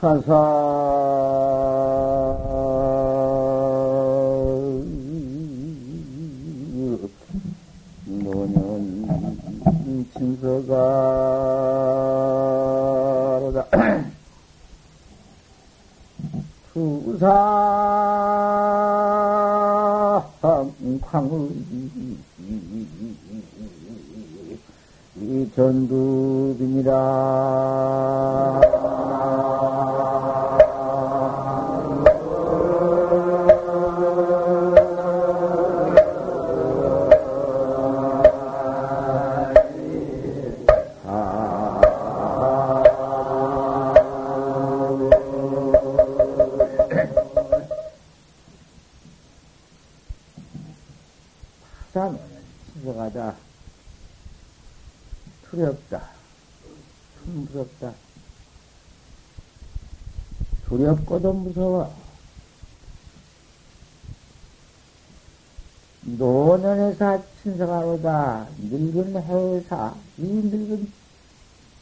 하상 노년 친서가로다 투사 광의 전두빈이라 가다 두렵다, 무섭다. 두렵고도 무서워. 노년에서 친서가로다. 늙은 해사, 이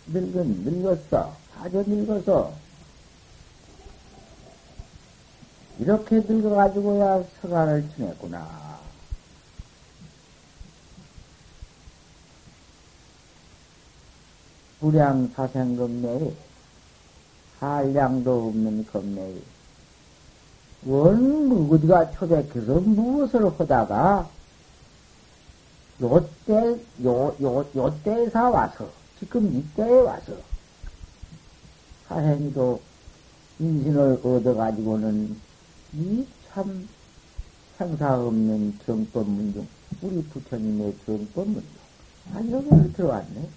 늙었어. 아주 늙어서 이렇게 늙어가지고야 서가를 지냈구나. 무량사생겁내에 한량도 없는 겁내에 원무구디가 초대해서 무엇을 하다가 요때에서 와서 지금 이때에 와서 사행도 인신을 얻어가지고는 이 참 행사 없는 정법문중 우리 부처님의 정법문중 여기를 들어왔네.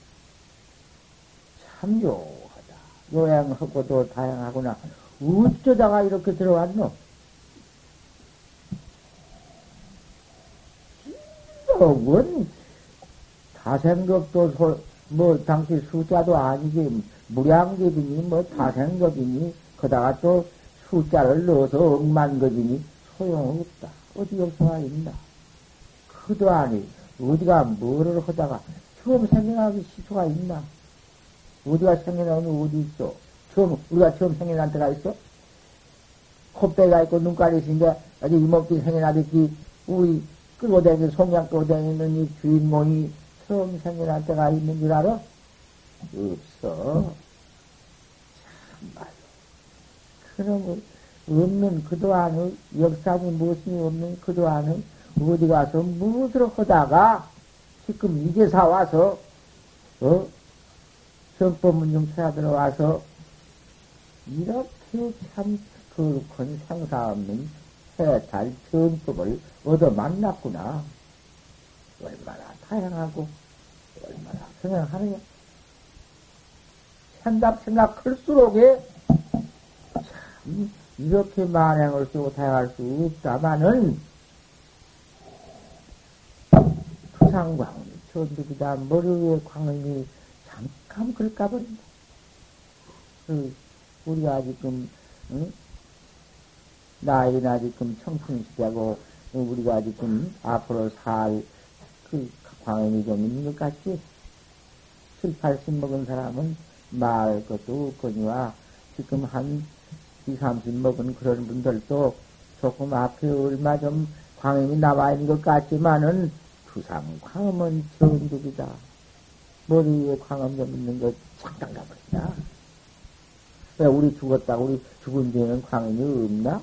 참 묘하다. 요양하고도 다양하구나. 어쩌다가 이렇게 들어왔노? 진덕은 다생겁도 뭐 당시 숫자도 아니지 무량겁이니 뭐 다생겁이니 거다가 또 숫자를 넣어서 억만겁이니 소용없다. 어디 없어가 있나? 그도 아니 어디가 뭐를 하다가 처음 생각하기 시초가 있나? 어디가 생겨나오면 어디 있어? 우리가 처음 생겨난 데가 있어? 콧대가 있고 눈깔이 있으니까 아주 이목기 생겨나듯이 우리 끌고 다니는 송양 끌고 다니는 이 주인공이 처음 생겨난 데가 있는 줄 알아? 없어. 참말로. 그런 없는 그동안의 역사니 무엇이 없는 그동안의 어디 가서 무엇을 하다가 지금 이제서 와서 정법문중 찾아 들어와서 이렇게 참 거룩한 상사 없는 해탈 정법을 얻어 만났구나. 얼마나 다양하고 얼마나 생각하느냐. 생각할수록에 참 이렇게 만행을 쓰고 다양할 수 없다마는 투상광은 전득이다. 머리 위에 광은이 감 그럴까 버린다. 우리가 아직금 나이는 아직금 청춘 시대고 우리가 아직금 앞으로 살 그 광연이 좀 있는 것 같지. 70, 80 먹은 사람은 말할 것도 없거니와 지금 한 20, 30 먹은 그런 분들도 조금 앞에 얼마 좀 광연이 남아 있는 것 같지만은 두상 광음은 전득이다. 머리 위에 광암염 있는 거 잠깐 가버린다. 왜 우리 죽었다고 우리 죽은 뒤에는 광염이 없나?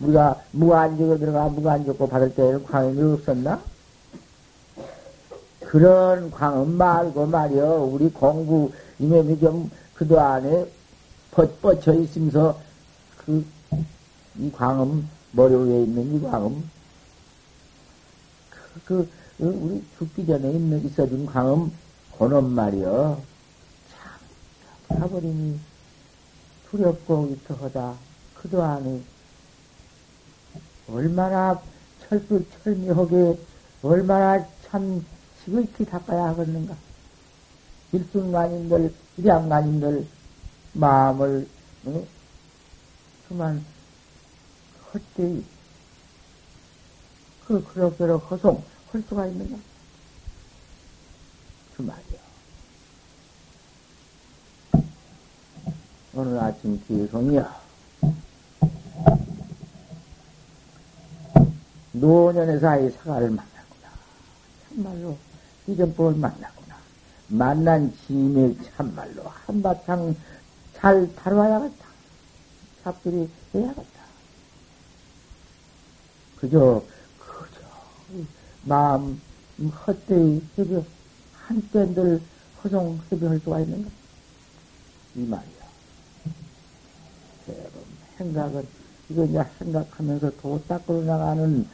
우리가 무안직으로 들어가 무안직고 받을 때에는 광염이 없었나? 그런 광염 말고 말이여 우리 공부 이념이 좀 그도 안에 뻗쳐 있으면서 이 광염 머리 위에 있는 이 광염 우리 죽기 전에 있어준 광음, 고놈 말이여. 참, 가버리니 두렵고 위터하다. 그도 안에 얼마나 철두철미하게, 얼마나 참 지극히 닦아야 하겠는가. 일순간인들, 일양간인들, 마음을, 그만, 헛되이, 그럭저럭 허송, 할 수가 있느냐? 그 말이야. 오늘 아침 기송이요. 노년의 사이 사가를 만났구나. 참말로 이전법을 만났구나. 만난 짐에 참말로 한바탕 잘 다뤄야겠다. 잡들이 해야겠다. 그저 마음 헛되이 해벼 한때들 허송 해벼할 수가 있는가? 이 말이야. 여러분 생각은 이거 이제 생각하면서 도 닦으러 나가는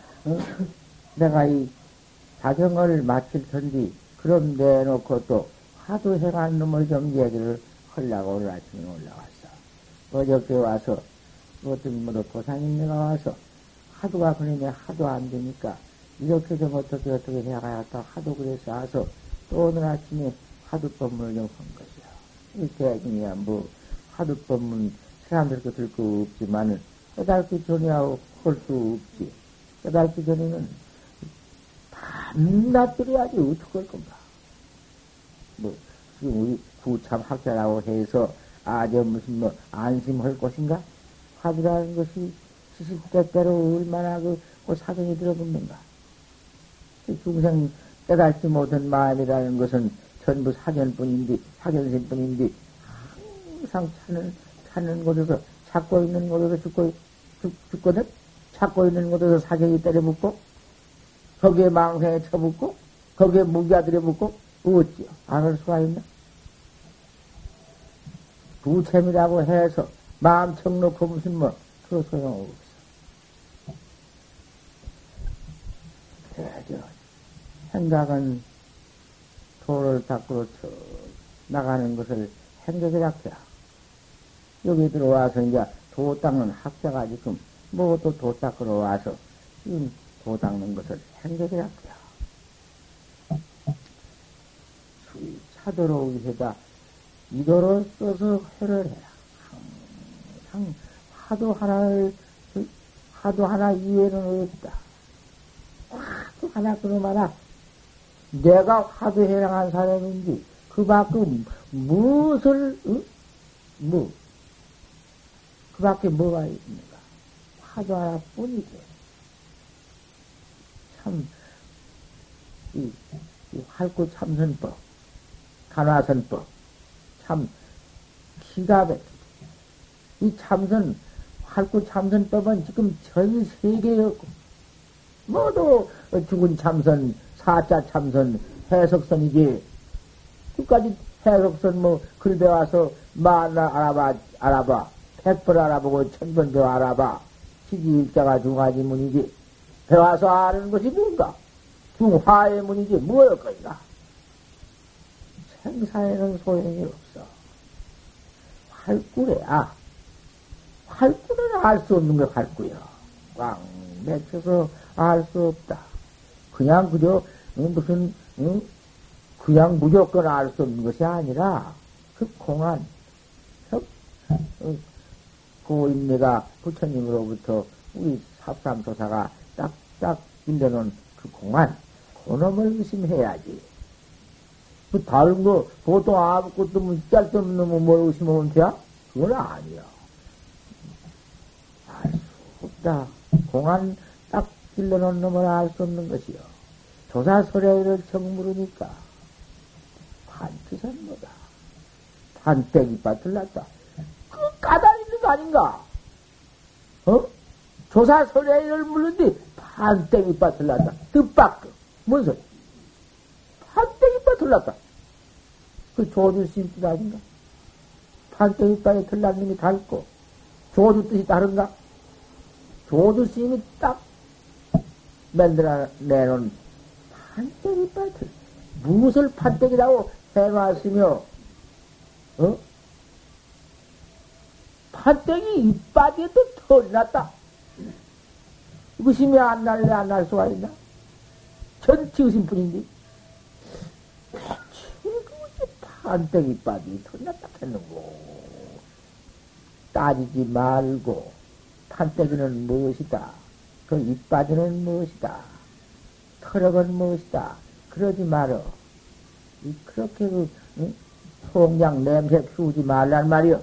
내가 이 다정을 마칠 텐데 그럼 내놓고 또 하도 행한 놈을 좀 얘기를 하려고 오늘 아침에 올라왔어. 어저께 와서 어떤 뭐 보상인내가 와서 하도가 그러네 하도 안 되니까 이렇게 좀 어떻게 해야겠다 하도 그래서 와서 또 오늘 아침에 하도법문을 좀 한 거죠. 이 대중이야 뭐 하도법문 사람들도 들 거 없지만은 깨달기 전이야 할 수 없지. 깨달기 전에는 밤낮들이야지 어떻게 할 건가. 뭐 지금 우리 구참학자라고 해서 아저 무슨 뭐 안심할 것인가? 화두라는 것이 시시때때로 얼마나 그 사정이 들어붙는가? 중생 깨닫지 못한 마음이라는 것은 전부 사견뿐인데 사견심뿐인데 항상 찾는 곳에서 찾고 있는 곳에서 죽거든? 찾고 있는 곳에서 사견이 때려붙고 거기에 망상에 쳐붙고 거기에 무기가 들여붙고 어찌요? 안 할 수가 있나? 부챔이라고 해서 마음 청놓고 무슨 뭐 그런 소용없어. 그래야죠. 생각은 도를 닦으러 나가는 것을 행적이라 해야. 여기 들어와서 이제 도 닦는 학자가 지금 뭐 도 닦으러 와서 지금 도 닦는 것을 행적이라 해야. 수위 차도로 해다 이도로 써서 회를 해라. 항상 하도 하나 이외는 없다. 하도 하나 그놈 하나. 내가 하도 해나간 사람인지 그 밖에 무엇을 뭐 그 밖에 뭐가 있는가. 하도 하나뿐이지. 참 이 활구참선법, 간화선법 참 기가 막히다. 이 참선 활구참선법은 지금 전 세계였고 모두 죽은 참선, 사자 참선, 해석선이지. 끝까지 해석선 뭐 글 배워서 만나 알아봐, 100번 알아보고 1000번 더 알아봐. 시기일자가 중화지 문이지. 배워서 아는 것이 뭔가? 중화의 문이지 뭐일 것인가? 생사에는 소용이 없어. 활구래야. 활구는 알 수 없는 게 활구야. 꽝 맺혀서 알 수 없다. 그냥 그저 무슨 그냥 무조건 알 수 없는 것이 아니라 그 공안 고인네가 부처님으로부터 우리 삽삼조사가 딱딱 일러놓은 그 공안 그놈을 의심해야지. 그 다른 거 보통 아무것도 없는 짤데없는 놈을 뭘 의심하면 돼야? 그건 아니야. 알 수 없다. 공안 딱 길러놓은 놈을 알 수 없는 것이요. 조사설에를 정물으니까 반피산모다. 반대기밭 들났다. 그 까다리는 거 아닌가? 어? 조사설에를 물는데 반대기밭 들났다. 뜻밖의 뭔 소리? 판때기빨에 들렀다. 그 조주심 뜻 아닌가? 판때기빨에 들란 님이 닳고 조주 뜻이 다른가? 조주심이 딱 만들어 내놓은 판때기빨에 들 무엇을 판때기라고 해놨으며 어? 판때기 이빨에도 털났다. 의심이 안 날래 안 날 수가 있나? 전치 의심뿐인데 판때기밥이 털났다 했는고 따지지 말고 판때기는 무엇이다 그 이빠지는 무엇이다 털어건 무엇이다 그러지 말어. 그렇게 그, 응? 송장 냄새 피우지 말란 말이여.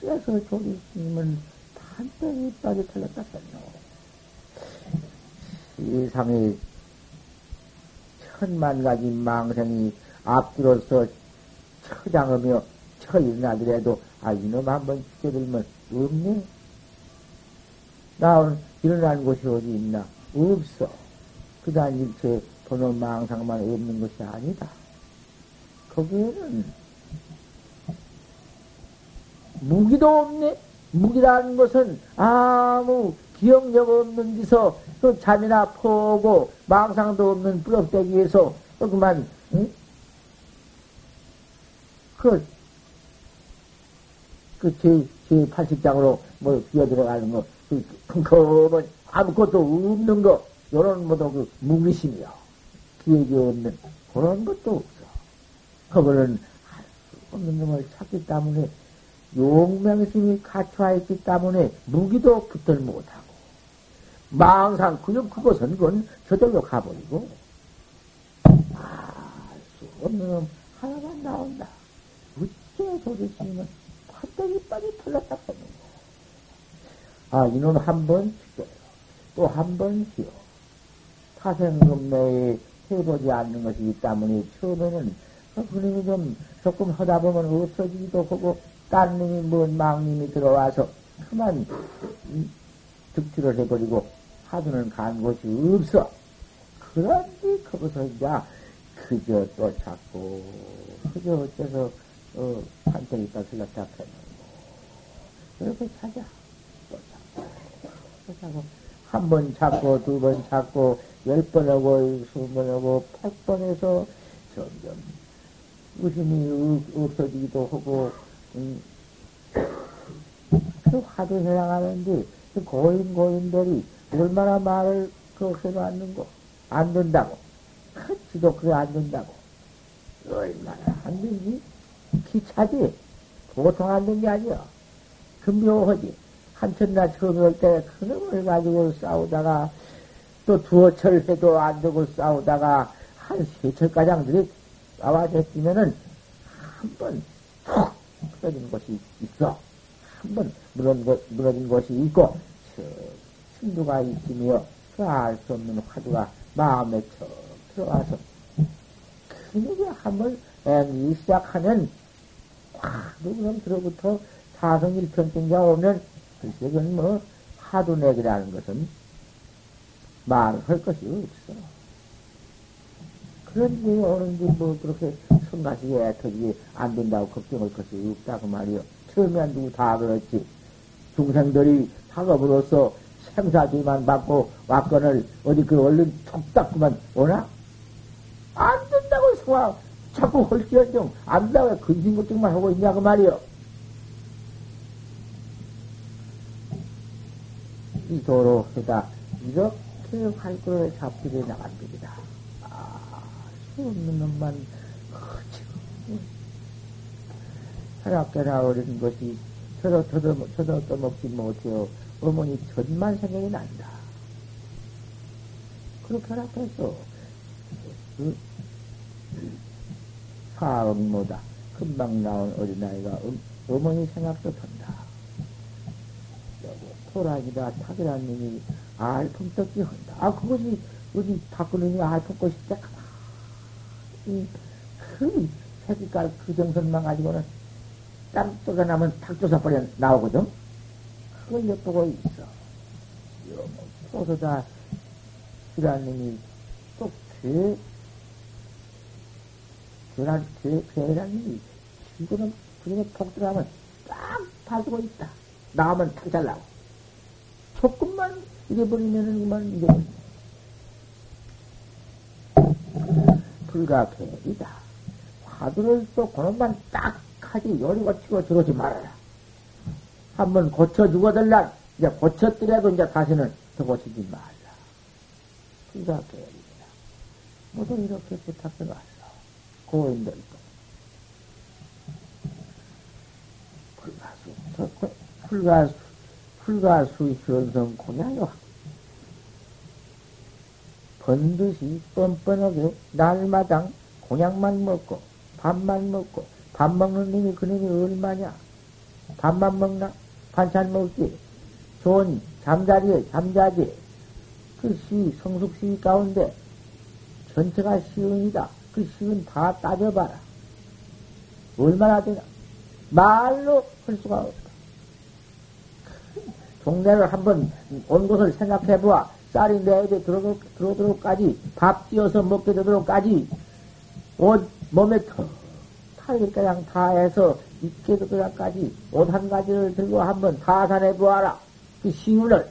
그래서 조기스님은 단단히 빠져 틀렸다잖요. 세상에 천만 가지 망생이 앞뒤로서 처장하며 처일어나더라도 아 이놈 한번 죽여들면 없네. 나 일어난 곳이 어디 있나? 없어. 그단 일체 보는 망상만 없는 것이 아니다. 거기에는 무기도 없네. 무기라는 것은 아무 기억력 없는 데서 또 잠이나 퍼고 망상도 없는 뿌럭대기에서 그만 응? 제 80장으로 뭐 비어들어가는 거 그 아무것도 없는 거 요런 것도 그 무기심이요 기억이 없는 그런 것도 없어. 그거는 알 수 없는 놈을 찾기 때문에 용맹심이 갖춰 있기 때문에 무기도 붙들 못하고 망상 그냥 그것은 그건 저절로 가버리고 알 수 없는 놈 하나만 나온다. 어째 도대체는 판때기 빨리 풀렸다 하는 거. 아 이놈 한번 죽여요. 또 한번 쉬어. 타생금매에 해보지 않는 것이기 때문에 처음에는 그놈이 좀 조금 하다 보면 없어지기도 하고 딴 놈이 뭔 망님이 들어와서 그만 득출을 해버리고 하도는 간 곳이 없어. 그런데 거기서 이제 그저 또 자꾸 그저 어째서 판때기 빠질렀다 하는 거. 이렇게 찾아. 또 찾고 또 찾고 한 번 찾고, 두 번 찾고, 10번 하고, 20번 하고, 100번 해서 점점 의심이 없어지기도 하고, 그 화두에 해당하는데, 그 고인들이 얼마나 말을 그렇게 해놨는고, 안 된다고. 지도 그게 안 된다고. 얼마나 안 되지? 기차지. 보통 안 된 게 아니야. 그 묘하지. 한천나 처음 올 때 그놈을 가지고 싸우다가 또 두어 철 해도 안 되고 싸우다가 한 세 철가량들이 나와댔으면은 한번 툭 떨어진 것이 있어. 한번 무너진 것이 있고 신두가 있으며 그 알 수 없는 화두가 마음에 척 들어와서 그놈이 한번 애기 시작하면 그놈 들어부터 사성일편증자 오면 글쎄, 그건 뭐, 화두내기라는 것은 말할 것이 없어. 그런데 오는데 뭐, 그렇게 성가시게 애터지게 안 된다고 걱정할 것이 없다고 말이요. 처음에 안 두고 다 그렇지. 중생들이 학업으로서 생사지만 받고 왔건을 어디 그 얼른 툭 닦고만 오나? 안 된다고 소화, 자꾸 헐지언정, 안 된다고 근심 걱정만 하고 있냐고 말이요. 이 도로 해다 이렇게 활구를 잡히게 나갑니다. 아, 수 없는 놈만 지금 하락깨나 어린 것이 저도 떠먹지 못해요. 어머니 전만 생각이 난다. 그렇게 하락했어. 사음모다 금방 나온 어린아이가 어머니 생각도 한다. 소라기다 타기란 놈이 알통떡기 한다. 아 그것이 어디 바꾸는 게 알통꽃이 딱 큰 색깔 그 정선만 가지고는 땅떠가 나면 탁조사벌이 나오거든. 그걸 엿보고 있어. 소서다 기란 놈이 또 괴란 놈이 지구는 그중에 폭들어가면 딱 봐주고 있다. 나오면 탁 잘라고. 조금만 잊어버리면은 그만 잊어버린다. 불가계이다. 화두를 또 그놈만 딱 하지 요리 고치고 들어오지 말아라. 한번 고쳐 죽어들라. 이제 고쳤더라도 이제 다시는 더 고치지 말라. 불가계이다. 모두 이렇게 부탁해 왔어. 고인들도. 불가수 현성 공양이와 번듯이 뻔뻔하게 날마당 공양만 먹고 밥만 먹고 밥 먹는 놈이 그놈이 얼마냐 밥만 먹나? 반찬 먹지? 좋은 잠자리에 잠자지. 그 시, 성숙시 가운데 전체가 시운이다. 그 시운 다 따져봐라. 얼마나 되나? 말로 할 수가 없다. 동네를 한번 온 곳을 생각해봐. 쌀이 내 입에 들어오도록까지, 밥 지어서 먹게 되도록까지, 옷 몸에 털릴 거랑 다 해서 입게 되도록까지, 옷 한 가지를 들고 한번 타산해 보아라. 그 시운을,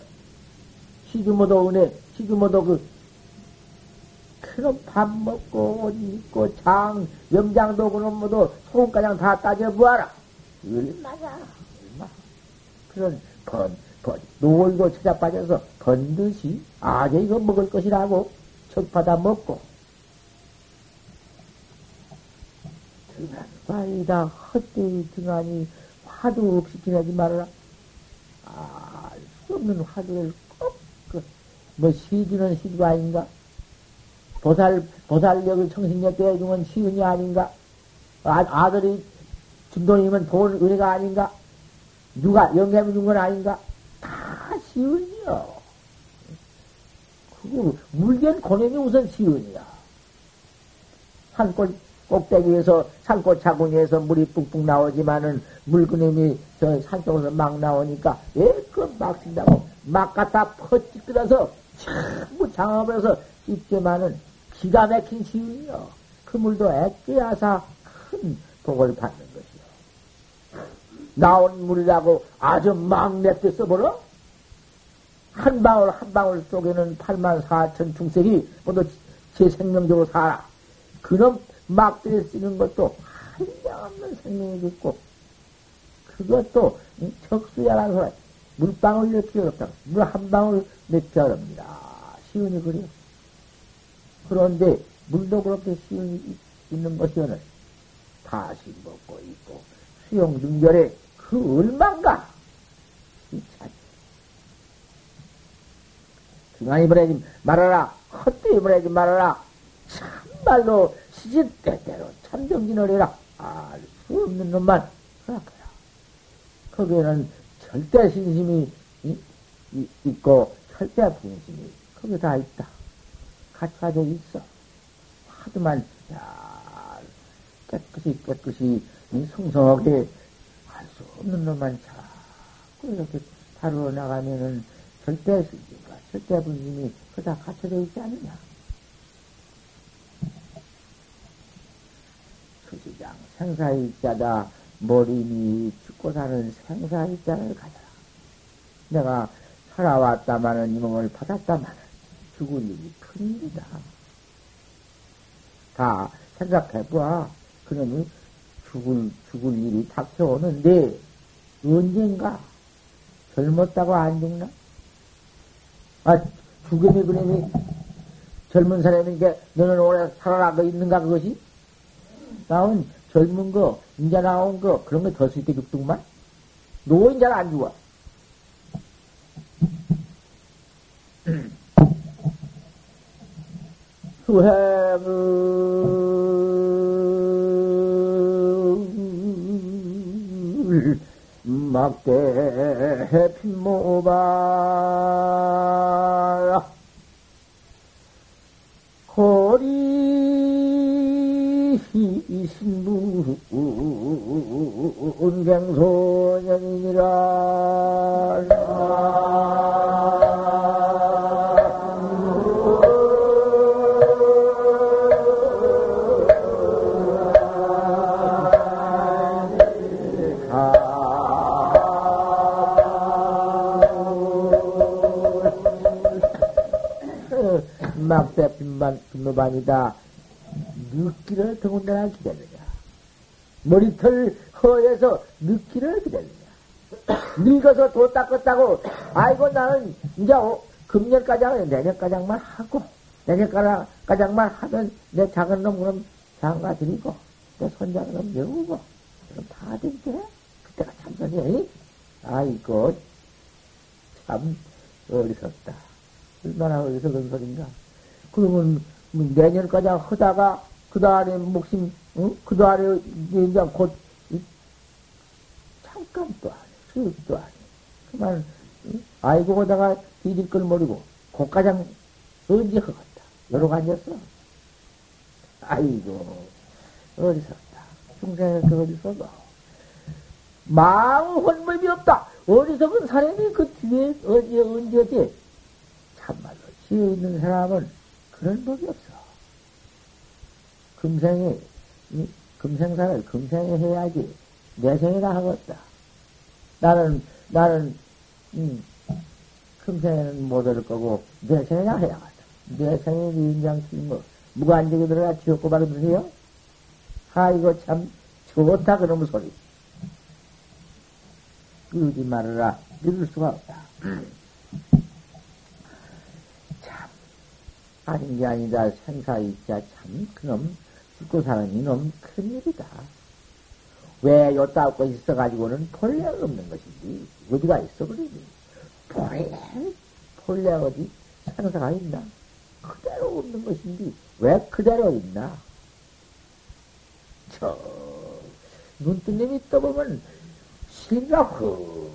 시주모도 은혜, 시주모도 그럼 밥 먹고, 옷 입고, 장, 염장도 그런 모두 소금가장 다 따져보아라. 얼마나, 얼마. 그런 노골도 찾아 빠져서 번듯이, 아재 이거 먹을 것이라고 척받아 먹고. 등한바이다, 헛되이 등한이 화두 없이 지내지 말아라. 알 수 없는 화두를 꼭, 뭐 시주는 시주 아닌가? 보살력을 청신력 대해주면 시은이 아닌가? 아들이 준 돈이면 돈 은혜가 아닌가? 누가 영감이 준 건 아닌가? 다 시은이요. 그거 물견 고뇌이 우선 시은이야. 산골 꼭대기에서 산골 차고니에서 물이 뿡뿡 나오지만은 물그놈이 저 산쪽에서 막 나오니까 에그 막힌다고 막 갖다 퍼찌 끌어서 전부 장업을 해서 입지만은 기가 막힌 시운이요. 그물도 애껴야사 큰 복을 받는 것이요. 나온 물이라고 아주 막 냅대 써버려? 한 방울 한 방울 속에는 84,000 중생이 모두 제 생명적으로 살아. 그놈 막들이 쓰는 것도 한량없는 생명이 있고, 그것도 적수야라는 소리. 물방울 냅기 어렵다. 물 한 방울 냅기 어렵니다. 시운이 그래요. 그런데 물도 그렇게 시운이 있는 것이오는 다시 먹고 있고 수용 등절에 그 얼만가 이 참. 등한히 보내지 말아라. 헛되이 보내지 말아라. 참말로 시집 때대로 참정진을 해라. 알 수 없는 놈만 허락해라. 거기에는 절대 신심이 있고 절대 분심이 거기 다 있다. 갖춰져 있어. 하지만, 야, 깨끗이, 성성하게, 알 수 없는 놈만 자꾸 이렇게 다루어 나가면은, 절대 신심과 절대 분심이 그다 갖춰져 있지 않느냐. 수지장 생사의 자다, 머리니 죽고 사는 생사의 자를 가져라. 내가 살아왔다마는, 이 몸을 받았다마는, 죽을 일이 큰일이다. 다 생각해봐. 그놈이 죽을 일이 닥쳐오는데, 언젠가 젊었다고 안 죽나? 아, 죽음이 그놈이 젊은 사람에게 너는 오래 살아라, 그 있는가, 그것이? 나온 젊은 거, 인자 나온 거, 그런 거 더 쓸 때 죽더구만? 노인자는 안 죽어. 수행을 막대 핀모바라 거리 신부 운경소년이니라. 막대 빈노반이다. 늦기를 더군다나 기다리냐. 머리털 허에서 늦기를 기다리냐. 늙어서 도 닦았다고, 아이고, 나는 이제 금년까지 하고, 내년까지만 하고, 내년까지만 하면 내 작은 놈 그럼 장가 드리고, 내 손자는 그럼 여우고, 그럼 다 드릴게. 그때가 참선이야. 아이고, 참 어리석다. 얼마나 어리석은 소린가. 그러면 내년까지 하다가 그 다음에 목숨, 그 다음에 이제 곧 참 습관도 아니, 수입도 아니. 그만, 아이고, 오다가 뒤질 걸 모르고, 고가장 언제 허겄다. 여러 가지였어. 아이고, 어리석다. 중생에 그 어리석어. 마음 혼법이 없다. 어리석은 사람이 그 뒤에, 언제, 참말로, 지혜 있는 사람은 그런 법이 없어. 금생에, 금생사를 금생에 해야지, 내생이라 하겠다. 나는, 금생에는 못 얻을 거고, 내생이라 해야겠다. 내생에 인장치는 거, 무관직에 들어가 지옥고 받으세요? 아이고, 참, 좋다, 그놈의 소리. 그러지 말아라. 믿을 수가 없다. 참, 아닌 게 아니다. 생사 있자. 참, 그놈, 죽고 사는 이놈 큰일이다. 왜 요따 없고 있어가지고는 본래 없는 것인지, 어디가 있어, 그러지? 본래 어디 생사가 있나? 그대로 없는 것인지, 왜 그대로 있나? 저, 눈뜬 님이 떠보면, 실라흐라니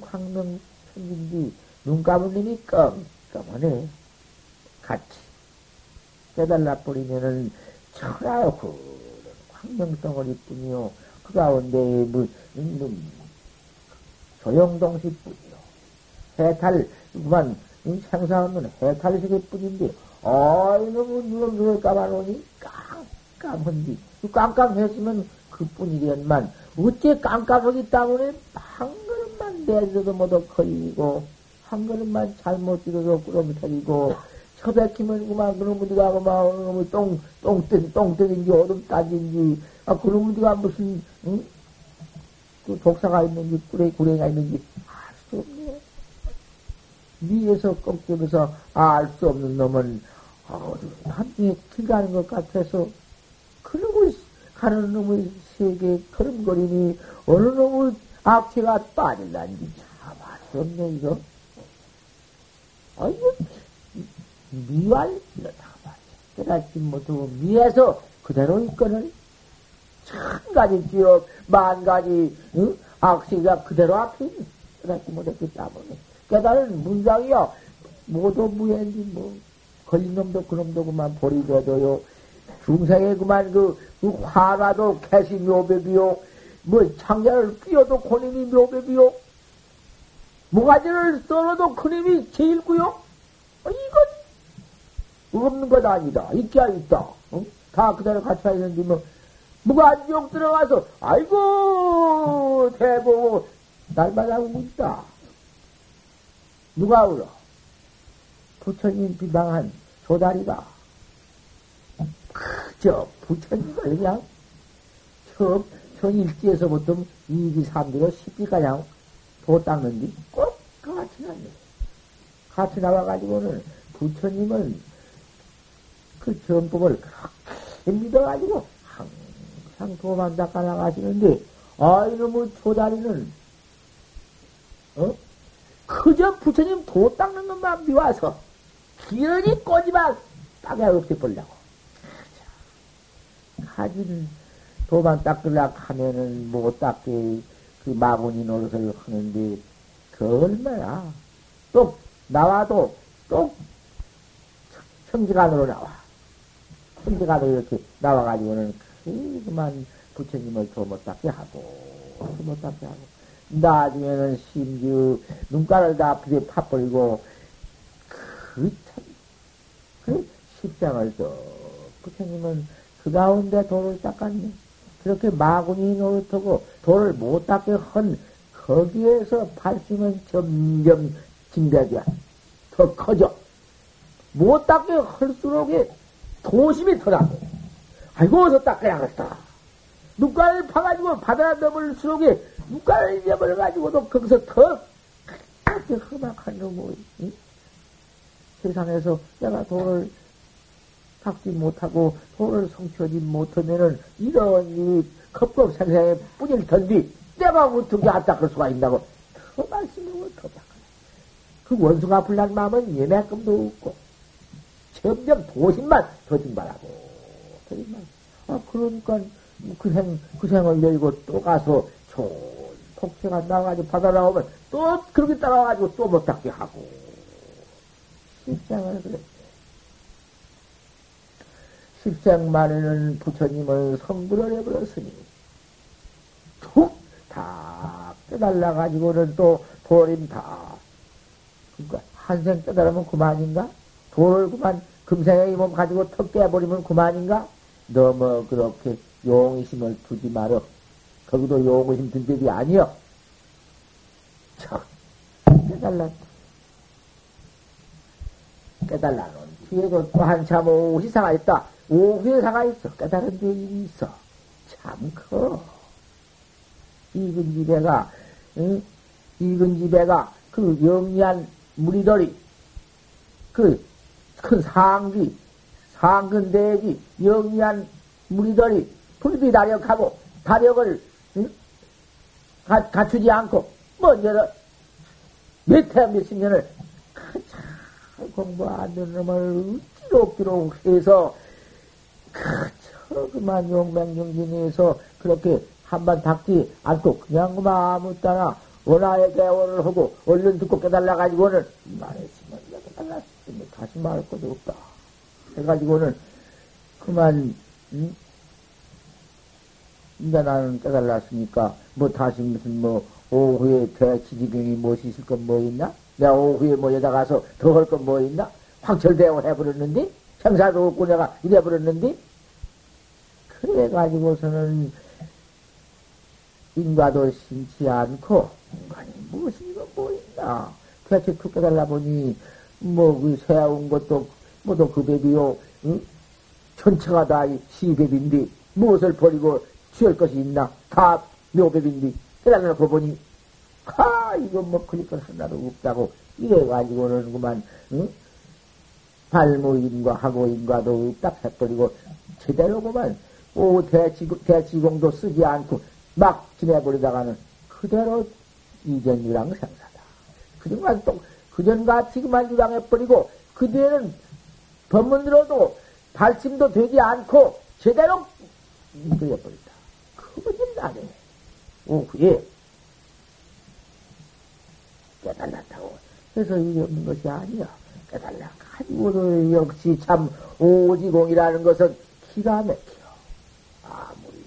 광명 천진지, 눈 감은 님이 깜깜하네. 같이 깨달아버리면은, 철하여 그런 광명덩어리 뿐이요. 그 가운데에 조영동시 뿐이요. 해탈, 그만, 생사 없는 해탈식일 뿐인데, 이놈은 이걸 그걸 까마노니 깜깜한디. 깜깜했으면 그 뿐이겠만, 어째 깜깜하기 때문에 한 걸음만 내려도 못 걸리고, 한 걸음만 잘못 뛰어도 꾸러미터지고, 처박히면 그만 그런 무디가 그만 똥 뜯인지 얼음 따진지, 그런 무디가 무슨 그 독사가 있는지 구레가 있는지 알 수 없네. 위에서 꺾여서 알 수 없는 놈은 한쪽에 길 가는 것 같아서 그러고 가는 놈의 세계 걸음걸이니 어느 놈의 악체가 빠질란지 참 알 수 없네 이거. 아이고. 미완이라다 말이야. 깨닫지 못하고 미에서 그대로 이거는 천가지 지역 만가지 악시가 그대로 앞에 있는 깨닫지 못했기 때문에 깨달은 문장이요 모두 무해인지 뭐 걸린 놈도 그놈도 그만 벌이 되도요 중생에 그만 그 화나도 개시 묘배비요 뭐 창자를 끼어도 그놈이 묘배비요 무가지를 썰어도 그놈이 제일구요 이건 없는 것 아니다. 있기야 있다. 응? 다 그대로 갖춰야 되는데, 뭐, 무관지옥 들어가서, 아이고, 대보고, 날마다 하고 있다. 누가 울어? 부처님 비방한 조다리가. 그저, 부처님을 그냥, 처음, 현일지에서부터 2기, 3기로 10기까지 도 닦는데, 꼭 같이 나네. 같이 나와가지고는, 부처님은, 그 전법을 그렇게 믿어가지고 항상 도만 닦아 나가시는데, 이놈의 조다리는, 그저 부처님 도 닦는 것만 미워서, 기연이 꼬지만 닦아 없애버리려고. 가진 도만 닦으려고 하면은 못 닦게 그 마군이 노릇을 하는데, 그 얼마야. 또, 나와도 또, 청지간으로 나와. 천지가도 이렇게 나와가지고는 그만 부처님을 더 못닦게 하고, 더 못닦게 하고, 나중에는 심지어 눈가를 다 비에 파버리고, 그 십장을 더 부처님은 그 가운데 도를 닦았네. 그렇게 마군이 노릇하고 도를 못 닦게 헌 거기에서 발심은 점점 진대기야. 더 커져. 못 닦게 할수록에 도심이 터나고, 아이고, 어서 닦아야겠다. 눈가를 파가지고 바다 넘을수록에, 눈가를 내버려가지고도 거기서 더, 그렇게 험악한 놈의, 세상에서 내가 돈을 닦지 못하고, 돈을 성취하지 못하면은, 이런 일이 겁겁 생생에 뿌릴 텐데, 내가 어떻게 안 닦을 수가 있나고, 그 말씀을 더 닦아라. 그 원수가 불난 마음은 예매금도 없고, 점점 도심만 더진발하고, 그러니까, 그 생을 열고 또 가서 좋은 폭세가 나와가지고 받아나오면 또 그렇게 따라와가지고 또 못 닦게 하고 십생을 그랬지. 십생만에는 부처님은 성불을 해버렸으니 툭 다 깨달아가지고는 또 도림 다 그러니까 한생 깨달으면 그만인가? 도를 그만 금생의 이 몸 가지고 턱 깨버리면 그만인가? 너무 그렇게 용의심을 두지 마라. 거기도 용의심 든 적이 아니여. 참 깨달았다. 깨달아 놓은 뒤에도 또 한참 오희사가 있다. 오희사가 있어. 깨달은 뒤에 있어. 참 커. 익은 지배가 응? 익은 지배가 그 영리한 무리들이 그 큰 상기 상근대기 영리한 무리들이 불비 다력하고 다력을 응? 갖추지 않고 뭐 여러 몇해 몇십 년을 잘 공부 안 되는 놈을 억지로 해서 그저 그만 용맹정진에서 그렇게 한번 닦지 않고 그냥 아무 따나 원하의 대원을 하고 얼른 듣고 깨달아가지고는 말했지만 깨달았으면 다시 말할 것도 없다 해가지고는 그만 응? 이제 나는 깨달았으니까 뭐 다시 무슨 뭐 오후에 대치지경이 무엇이 있을 건 뭐 있나? 내가 오후에 뭐 여자 가서 더 할 건 뭐 있나? 황철대원 해버렸는데? 생사도 없고 내가 이래버렸는데? 그래가지고서는 인과도 심지 않고 인간이 무엇인가 보인다. 대체 툭 깨달라 보니 뭐 그 새운 것도 뭐도 그 배비요. 응? 전체가 다 시배비인데 무엇을 버리고 취할 것이 있나? 다 묘배비인데 깨달아놓고 보니 아 이거 뭐 그릴 것 하나도 없다고 이래가지고는 그만 응? 발무인과 하고인과도 없다 해버리고 제대로 그만 오 대지공도 쓰지 않고 막 지내버리다가는 그대로 이전 유랑 생사다. 그전과 또 그전같이 그만 유랑해버리고 그대는 법문 들어도 발침도 되지 않고 제대로 이끌려버린다. 그거는 나네. 오후에 깨달았다고 그래서 일이 없는 것이 아니야. 깨달라 가지고도 역시 참 오지공이라는 것은 기가 막혀. 아무리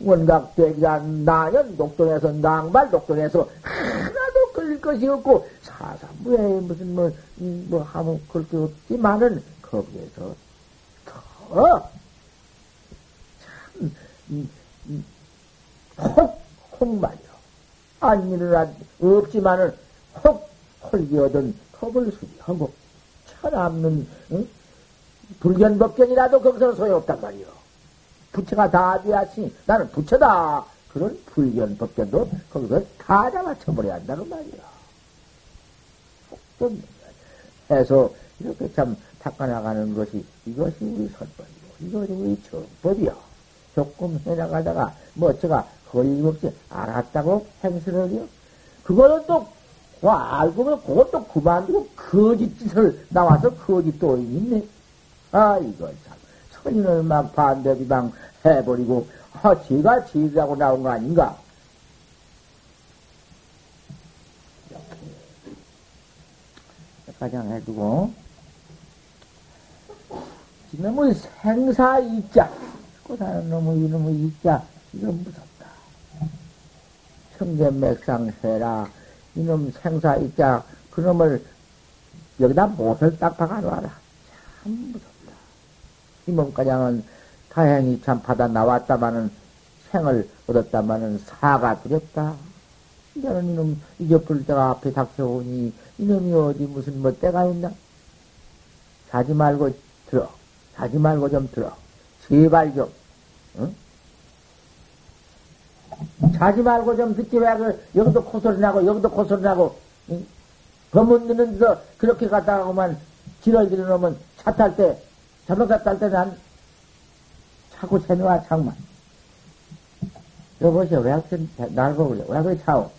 원각대기란 나연 독동에서 낭발 독동에서 하나도 걸릴 것이 없고 사사무에 무슨 뭐 하면 걸게 없지만은 거기에서 더 참 혹말이요 안 일어난 없지만은 혹 헐기어든 겁을 수리하고 철없는 응? 불견법견이라도 거기서 소용없단 말이요. 부처가 다 되었으니 나는 부처다. 그런 불견법견도 거기서 다 잡아쳐버려야 한다는 말이야. 해서 이렇게 참 닦아나가는 것이 이것이 우리 선법이고 이것이 우리 정법이야. 조금 해나가다가 뭐 제가 걸림없이 알았다고 행세를 해요. 그거는 또 알고 보면 그것도 그만두고 거짓짓을 나와서 거짓 또 있네. 아 이거 참. 선인을 막 반대비방 해버리고 아 제가 제일이라고 나온 거 아닌가. 가장 해두고 이놈의 생사 이자 죽고 사는 놈의 이놈의 이자 이거 무섭다. 청계맥상 해라. 이놈 생사 이자 그놈을 여기다 못을 딱 박아놔라. 참 무섭다. 이 몸가장은 다행히 참 받아 나왔다마는 생을 얻었다마는 사가 두렵다. 이제는 이놈 잊어버릴 때가 앞에 닥쳐오니 이놈이 어디 무슨 뭐 때가 있나? 자지 말고 들어. 자지 말고 좀 들어. 제발 좀. 응? 자지 말고 좀 듣지 말고 여기도 코소리 나고 여기도 코소리 나고 응? 법문 듣는 데서 그렇게 갔다가 그만 지랄지르 놓으면 차 탈 때 자동차 탈 때 난 차고 채놓아 창만. 여보세요. 왜 하여튼 날 보고 그래. 왜 그래 차오.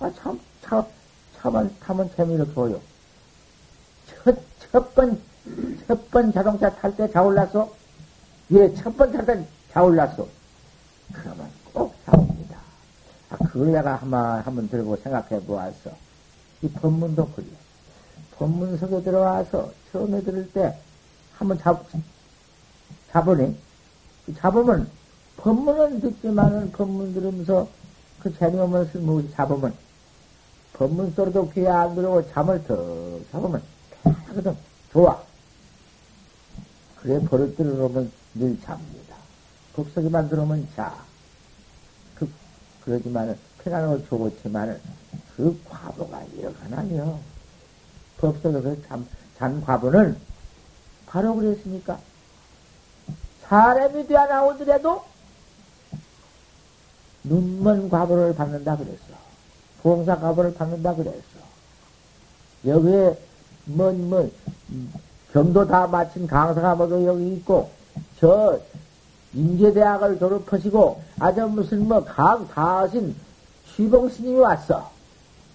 아 참 차. 차만 타면 재미를 줘요. 첫 번 자동차 탈 때 자올랐어? 예, 첫 번 탈 때 자올랐어. 그러면 꼭 자옵니다. 아, 그 그걸 내가 한번 들고 생각해 보았어. 이 법문도 그래요. 법문석에 들어와서 처음에 들을 때 한번 잡으니 잡으면 법문은 듣지만은 법문 들으면서 그 재미없는 쓸모없이 잡으면 법문 소리도 귀에 안 들어오고 잠을 더 잡으면 그냥 좋아. 그래 버릇 들으면 늘 잡니다. 법석에만 들어오면 자. 그러지만은 편안하고 좋지만은 그 과보가 일어나요. 법석에서 그 잔 과보는 바로 그랬으니까 사람이 되어 나오더라도 눈먼 과보를 받는다 그랬어. 봉사 과보를 받는다 그랬어. 여기에 뭔 경도 다 마친 강사가 모두 여기 있고 저 인제대학을 졸업하시고 아주 무슨 강 다 하신 취봉 스님이 왔어.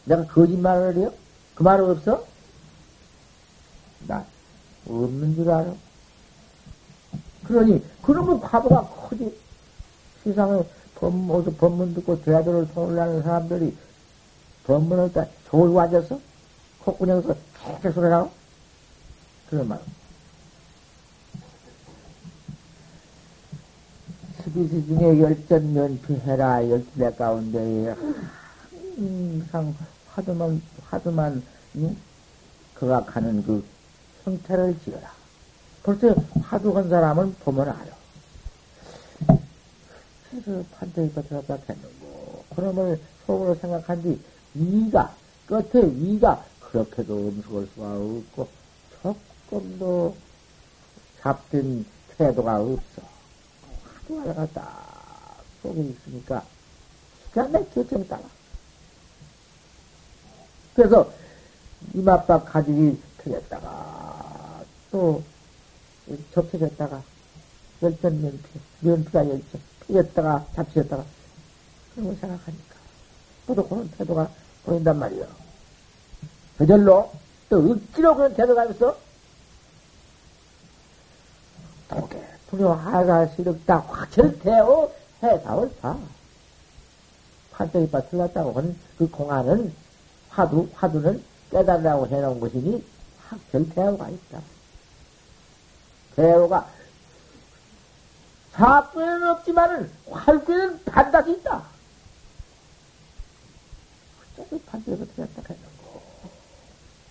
내가 거짓말을 해요? 그 말은 없어? 나 없는 줄 알아. 그러니 그러면 과보가 커지. 세상에 법문 듣고 대화도를 통하려는 사람들이 법문을 다 졸고 앉아서 콧구녕에서 계속 소리나고 그런 말. 스비시 중에 열전 면피해라. 12대 가운데 항상 화두만 거각하는 그 형태를 지어라. 벌써 화두한 사람은 보면 알아. 그래서 판도에 들어갔다 했는고 그놈을 속으로 생각한 뒤 끝에 위가 그렇게도 엄숙할 수가 없고 조금도 잡든 태도가 없어. 화두 하나가 딱 속에 있으니까 기가 막히게 정따라. 그래서 이마박 가죽이 틀렸다가 또 접혀졌다가 열전 면피가 열전 피었다가 잡히었다가 그런 걸 생각하니까 모두 그런 태도가 보인단 말이에요. 저절로 또 억지로 그런 태도가 있어. 도개 두려워하다 시력다 확철대오 해다올 파 판때기 바 틀렸다고 하는 그 공안은 화두는 깨달으라고 해놓은 것이니 확철대오가 있다. 대오가 사뿐에는 없지만은 활구에는 반드시 있다. 그쪽에 반대로 들었다 했는고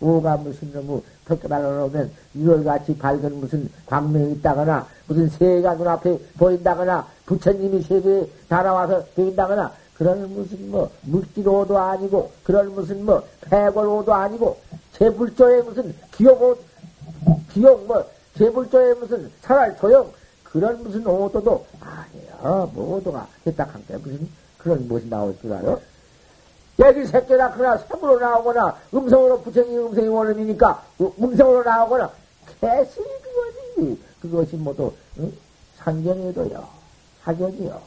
오가 무슨 놈의 덮개발로 오면 이월같이 밝은 무슨 광명이 있다거나 무슨 새가 눈앞에 보인다거나 부처님이 세계에 달아와서 보인다거나 그런 무슨 물질오도 아니고 그런 무슨 패골오도 아니고 재불조에 무슨 기억 재불조에 무슨 차랄 조용 그런 무슨 오도도 아니야. 모두가 했다 한게 무슨 그런 무엇이 나올 줄 알아? 여기 새끼나 그나 샘으로 나오거나 음성으로 부처님 음성이 원음이니까 음성으로 나오거나 개시 그것이지. 그것이 모두 상견이도요. 사견이요.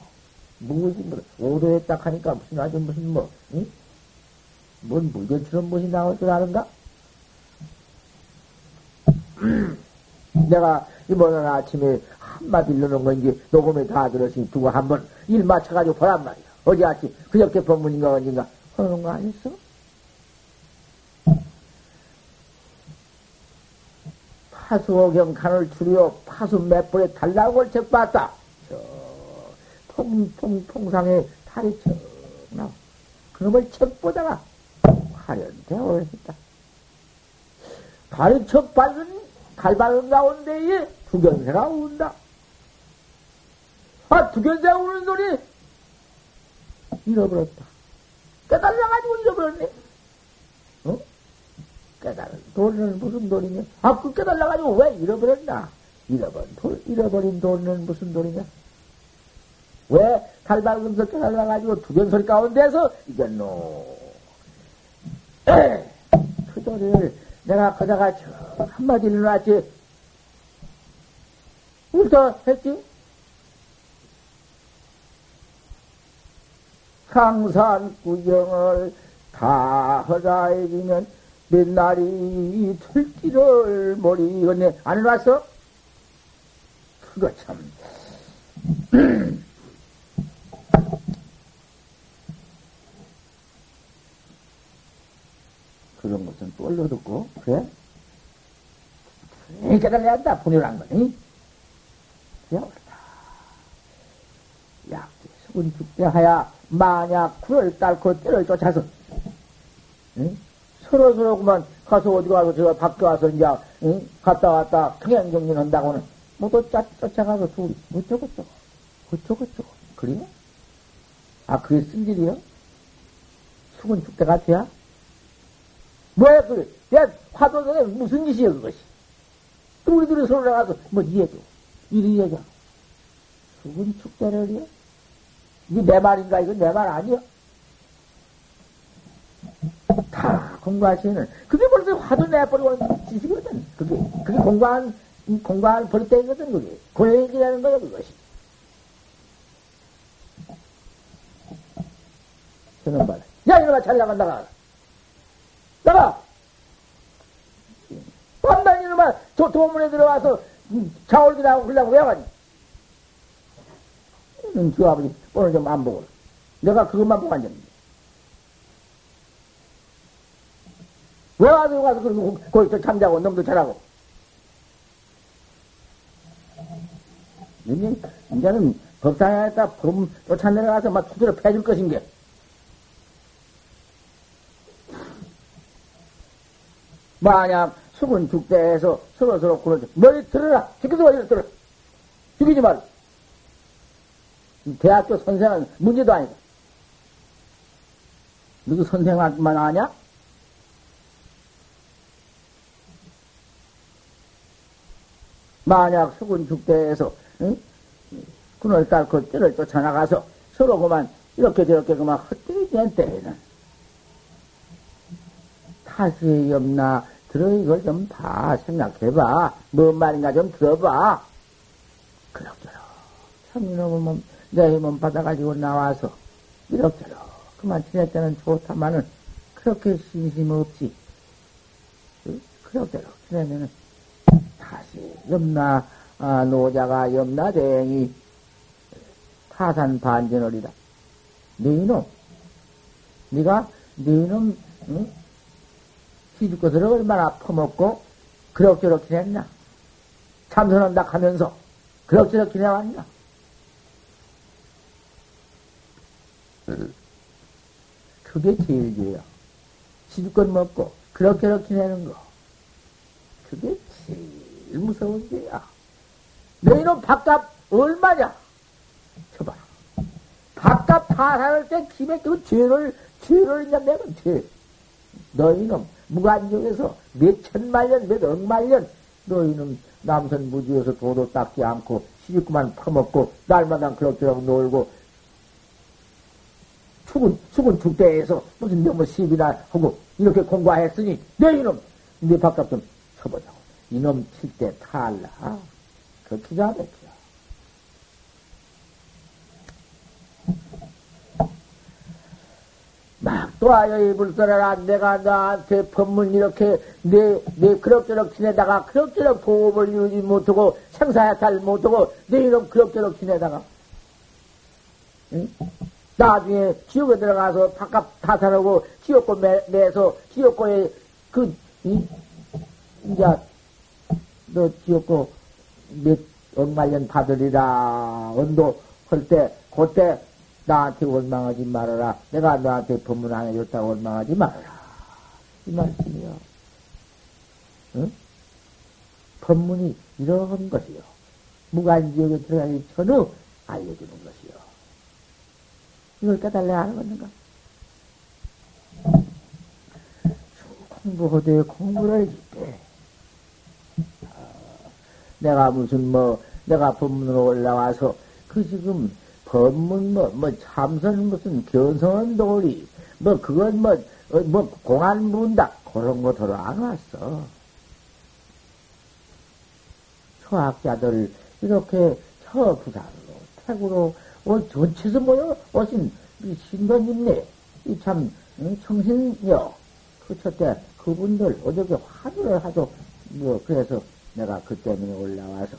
무엇이 오도에 딱 하니까 무슨 아주 무슨 뭔 물건처럼 무엇이 나올 줄 아는가? 내가 이번에 아침에 한마디 일러놓은 거 이제 녹음에 다 들었으니 두고 한번 일 맞춰가지고 보란 말이야. 어제 아침 그저께 법문인가 언젠가 그런 거 아니었어? 파수오경 칸을 줄여 파수 몇 번에 달라고 걸 책 봤다. 저 통상에 탈이 척 나와. 그놈을 책 보다가 화련대오를 했다. 발이 척 갈바른 가운데에 두견새가 운다. 두견새가 우는 소리 잃어버렸다. 깨달아가지고 잃어버렸네. 어? 깨달은 돈은 무슨 돈이냐? 그 깨달아가지고 왜 잃어버렸나? 잃어버린 돈은 무슨 돈이냐? 왜 달밝은서 깨달아가지고 두견소리 가운데서 이겼노? 그 소리를 내가 거다가 저 한마디 일어났지. 울터 했지. 상산 구경을 다 하다 해주면 맨날이 틀기를 모르겠네. 안 일어났어? 그거 참. 분명히 깨달아야 한다. 분열한 거니. 그래 옳다. 약지 수군 죽대하야 만약 구를 딸고 때를 쫓아서 응? 서로서로 그만 가서 어디 가서 저 밖에 와서 이제 응? 갔다 왔다 그냥 정진한다고는 뭐또 쫓아가서 둘이 어쩌고저쩌고 그리네? 아 그게 승질이요? 수군 죽대 같아야? 뭐야 그래? 야 화도전에 무슨 짓이야 그것이? 또 우리들이 서로 나가서 뭐 이해도 이리 이해도 수군 축제를 이래? 이게 내 말인가? 이건 내 말 아니야? 다 공부하시는 그게 벌써 화도 내버리고 짓이거든. 그게 공부한 버릇대이거든. 그게 고행이라는 거야 그것이. 저는 말해. 야 이놈아 잘 나간다 가라. 나가! 반반 이놈아 도문에 들어와서 자올기나고 그러려고 왜 가니? 저 아버지 오늘 좀 안 보고 내가 그것만 보고 앉았는데 왜 와서 그러고 거기서 잠자고 놈도 자라고 이제는 법상에다 범 쫓아내려가서 막 두드려 패줄 것인게 만약 수군 죽대에서 서로서로 굴러줘 머리 들어라 죽기도 머리를 들어 죽이지 말고 대학교 선생은 문제도 아니다. 누구 선생만 아냐? 만약 수군 죽대에서 응? 군을 딸고 떼를 쫓아나가서 서로 그만 이렇게 저렇게 그만 헛되게 때리는 탓이 없나 들어 이걸 좀 봐 생각해봐 뭔 말인가 좀 들어봐 그럭저럭 참 이놈의 몸 내 힘은 받아가지고 나와서 이럭저럭 그만 지낼 때는 좋다마는 그렇게 신심 없이 그럭저럭 지내면은 다시 염나 아, 노자가 염나 대행이 타산 반전어리다. 네 이놈 네가 네 이놈 응? 시집 것을 얼마나 퍼먹고 그럭저럭 지냈냐 참선한다 하면서 그럭저럭 지내왔냐 그게 제일 죄야. 시집권 먹고 그럭저럭 지내는 거 그게 제일 무서운 죄야. 내 이놈 밥값 얼마냐 쳐봐. 밥값 파산할 때 김에 그 죄를 이제 내면 죄. 너 이놈 무관중에서 몇 천만 년, 몇 억만 년 너 이놈 남선 무지에서 도도 닦지 않고 시집구만 퍼먹고 날마다 그럭저럭 놀고 수군 축대에서 무슨 놈의 시비나 하고 이렇게 공부했으니 네 이놈 네 밥값 좀 쳐보자고 이놈 칠 때 탈라 그 기가 막혀. 막 또하여 입을 써라 내가 나한테 법문 이렇게 내 그럭저럭 지내다가 그럭저럭 보업을 이루지 못하고 생사해탈 못하고 네 이놈 그럭저럭 지내다가 응? 나중에 지옥에 들어가서 밥값 타산하고 지옥고 매서 지옥고에 이제 너 지옥고 몇 억만 년 받으리라 언도 할 때 그때 나한테 원망하지 말아라 내가 너한테 법문 안 해줬다고 원망하지 말아라 이 말씀이요. 응? 법문이 이런 것이요 무간지옥에 들어가기 전후 알려주는 것이요 이걸 깨달아야 하는 건가? 공부하되 공부를 짓게. 내가 무슨 내가 법문으로 올라와서 그 지금 법문 참선 무슨 견성은 도리 그건 공안 문다 그런 거 들어 안 왔어. 초학자들 이렇게 저 부산으로 태구로 전체에서 모여 오신 이 신도님네, 이 참, 청신녀, 그때 그분들 어저께 화두를 하도, 그래서 내가 그 때문에 올라와서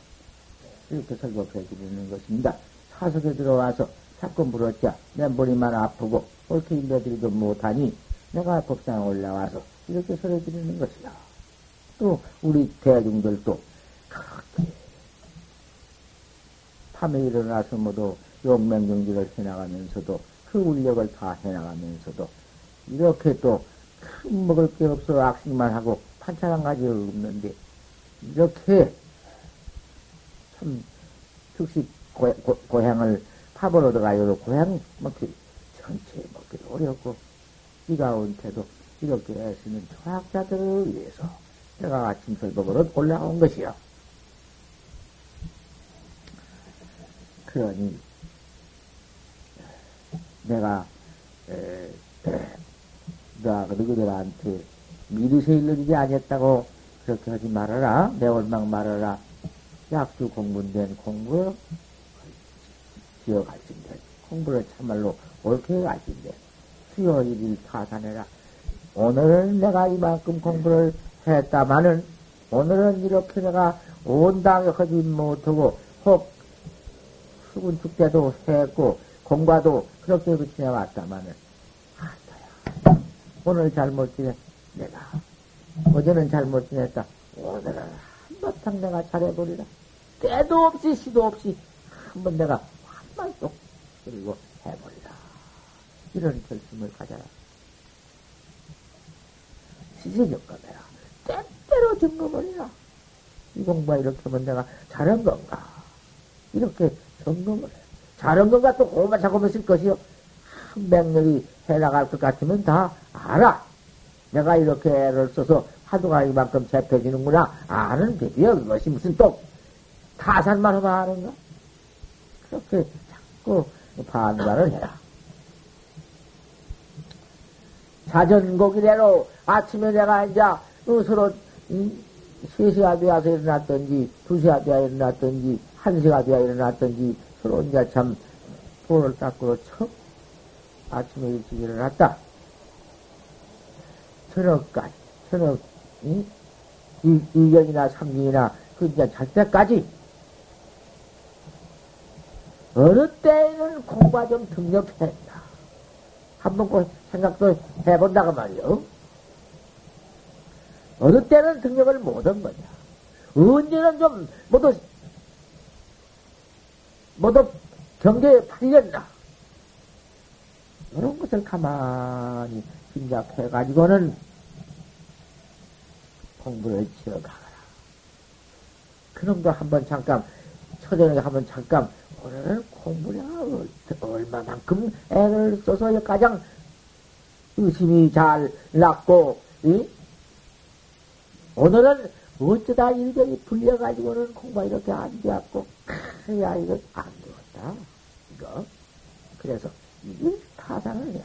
이렇게 설법해 드리는 것입니다. 사석에 들어와서 자꾸 물었자, 내 머리만 아프고, 옳게 인도드리도 못하니, 내가 법상에 올라와서 이렇게 설해 드리는 것이다. 또, 우리 대중들도 밤에 일어나서 모두 용맹정지를 해나가면서도 그 운력을 다 해나가면서도 이렇게 또 큰 먹을 게 없어 악식만 하고 반찬 한 가지를 없는데 이렇게 참 특식 고향을 밥을 얻어가요. 고향 먹기 전체 먹기도 어렵고 이가 은퇴도 이렇게 애쓰는 초학자들을 위해서 내가 아침설법으로 올라온 것이요. 그러니 내가 너희들한테 미루세 일러지지 않았다고 그렇게 하지 말아라. 내 원망 말아라. 약주 공분된 공부 지어 갈진대. 공부를 참말로 옳게 갈진대. 수요 일일 타산해라. 오늘은 내가 이만큼 공부를 했다마는 오늘은 이렇게 내가 온당에 하지 못하고 혹 수군 축제도 했고 공과도 그렇게 지내왔다마는 아따야 오늘 잘못 지냈 내가 어제는 잘못 지냈다 오늘은 한바탕 내가 잘해버리라 때도 없이 시도 없이 한번 내가 한번 쏙 그리고 해버리라 이런 결심을 가져라. 시세점검해라. 때때로 점검을 해이 공부가 이렇게 하면 내가 잘한 건가? 이렇게 점검을 해. 잘한 건가? 또 고만 작업을 쓸 것이요. 한 백년이 해나갈 것 같으면 다 알아. 내가 이렇게 애를 써서 화두가 이만큼 잡혀지는구나. 아는 드디어 그것이 무슨 또 타산만 하면 아는가? 그렇게 자꾸 반발을 해라. 자전곡이래로 아침에 내가 이제 서로 3시가 되어서 일어났던지 2시가 되어 일어났던지 1시가 되어 일어났던지 서로 이제 참 볼을 닦고 척 아침에 일찍 일어났다. 저녁까지 저녁 2경이나 3경이나 그 이제 잘 때까지 어느 때에는 공부가 좀 등력했다. 한번 꼭 생각도 해본다고 말이요. 어느 때는 등력을 못한 거냐. 언제는 좀 모두 경계에 팔렸나. 이런 것을 가만히 짐작해가지고는 공부를 지어가라. 그놈도 한번 잠깐, 초저녁에 한번 잠깐, 오늘 공부를 얼마만큼 애를 써서 가장 의심이 잘 났고, 이? 오늘은 어쩌다 일정이 불려가지고는 공부가 이렇게 안 되었고, 야, 이거 안 되었다. 이거. 그래서, 이게 타산을 해야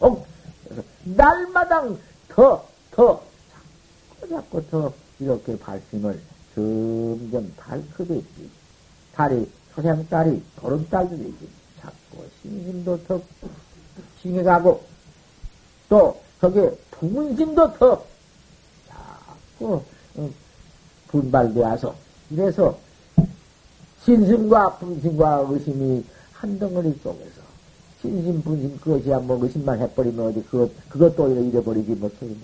한다. 그래서, 날마다 자꾸 이렇게 발심을 점점 달크되지. 달이, 소생달이, 보름달도 되지. 자꾸 신심도 더 징해가고, 또, 거기에 분심도 더 분발되어서 이래서 신심과 분심과 의심이 한 덩어리 속에서 신심 분심 그것이야 뭐 의심만 해버리면 어디 그것도 잃어버리지 못합니다.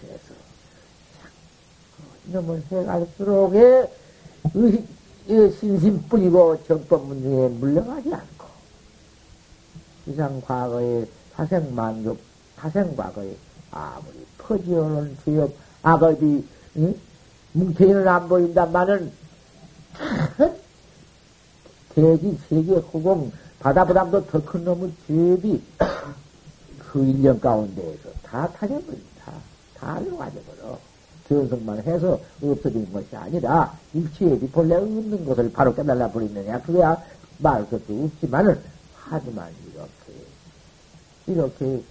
그래서 자꾸 이놈을 해갈수록에 신심 뿐이고 정법문중에 물러가지 않고 이상 과거의 사생만족 사생과거의 아무리 퍼지오는 죄업, 악업이, 뭉태이는 안 보인다마는, 대지, 세계, 호공, 바다보담도 더 큰 놈의 죄비, 그 일년 가운데에서 다 타져버린다. 다 녹아져버려. 견성만 해서 없어진 것이 아니라, 일체의 본래 없는 것을 바로 깨달아버리느냐. 그거야 말 것도 없지만은, 하지만 이렇게,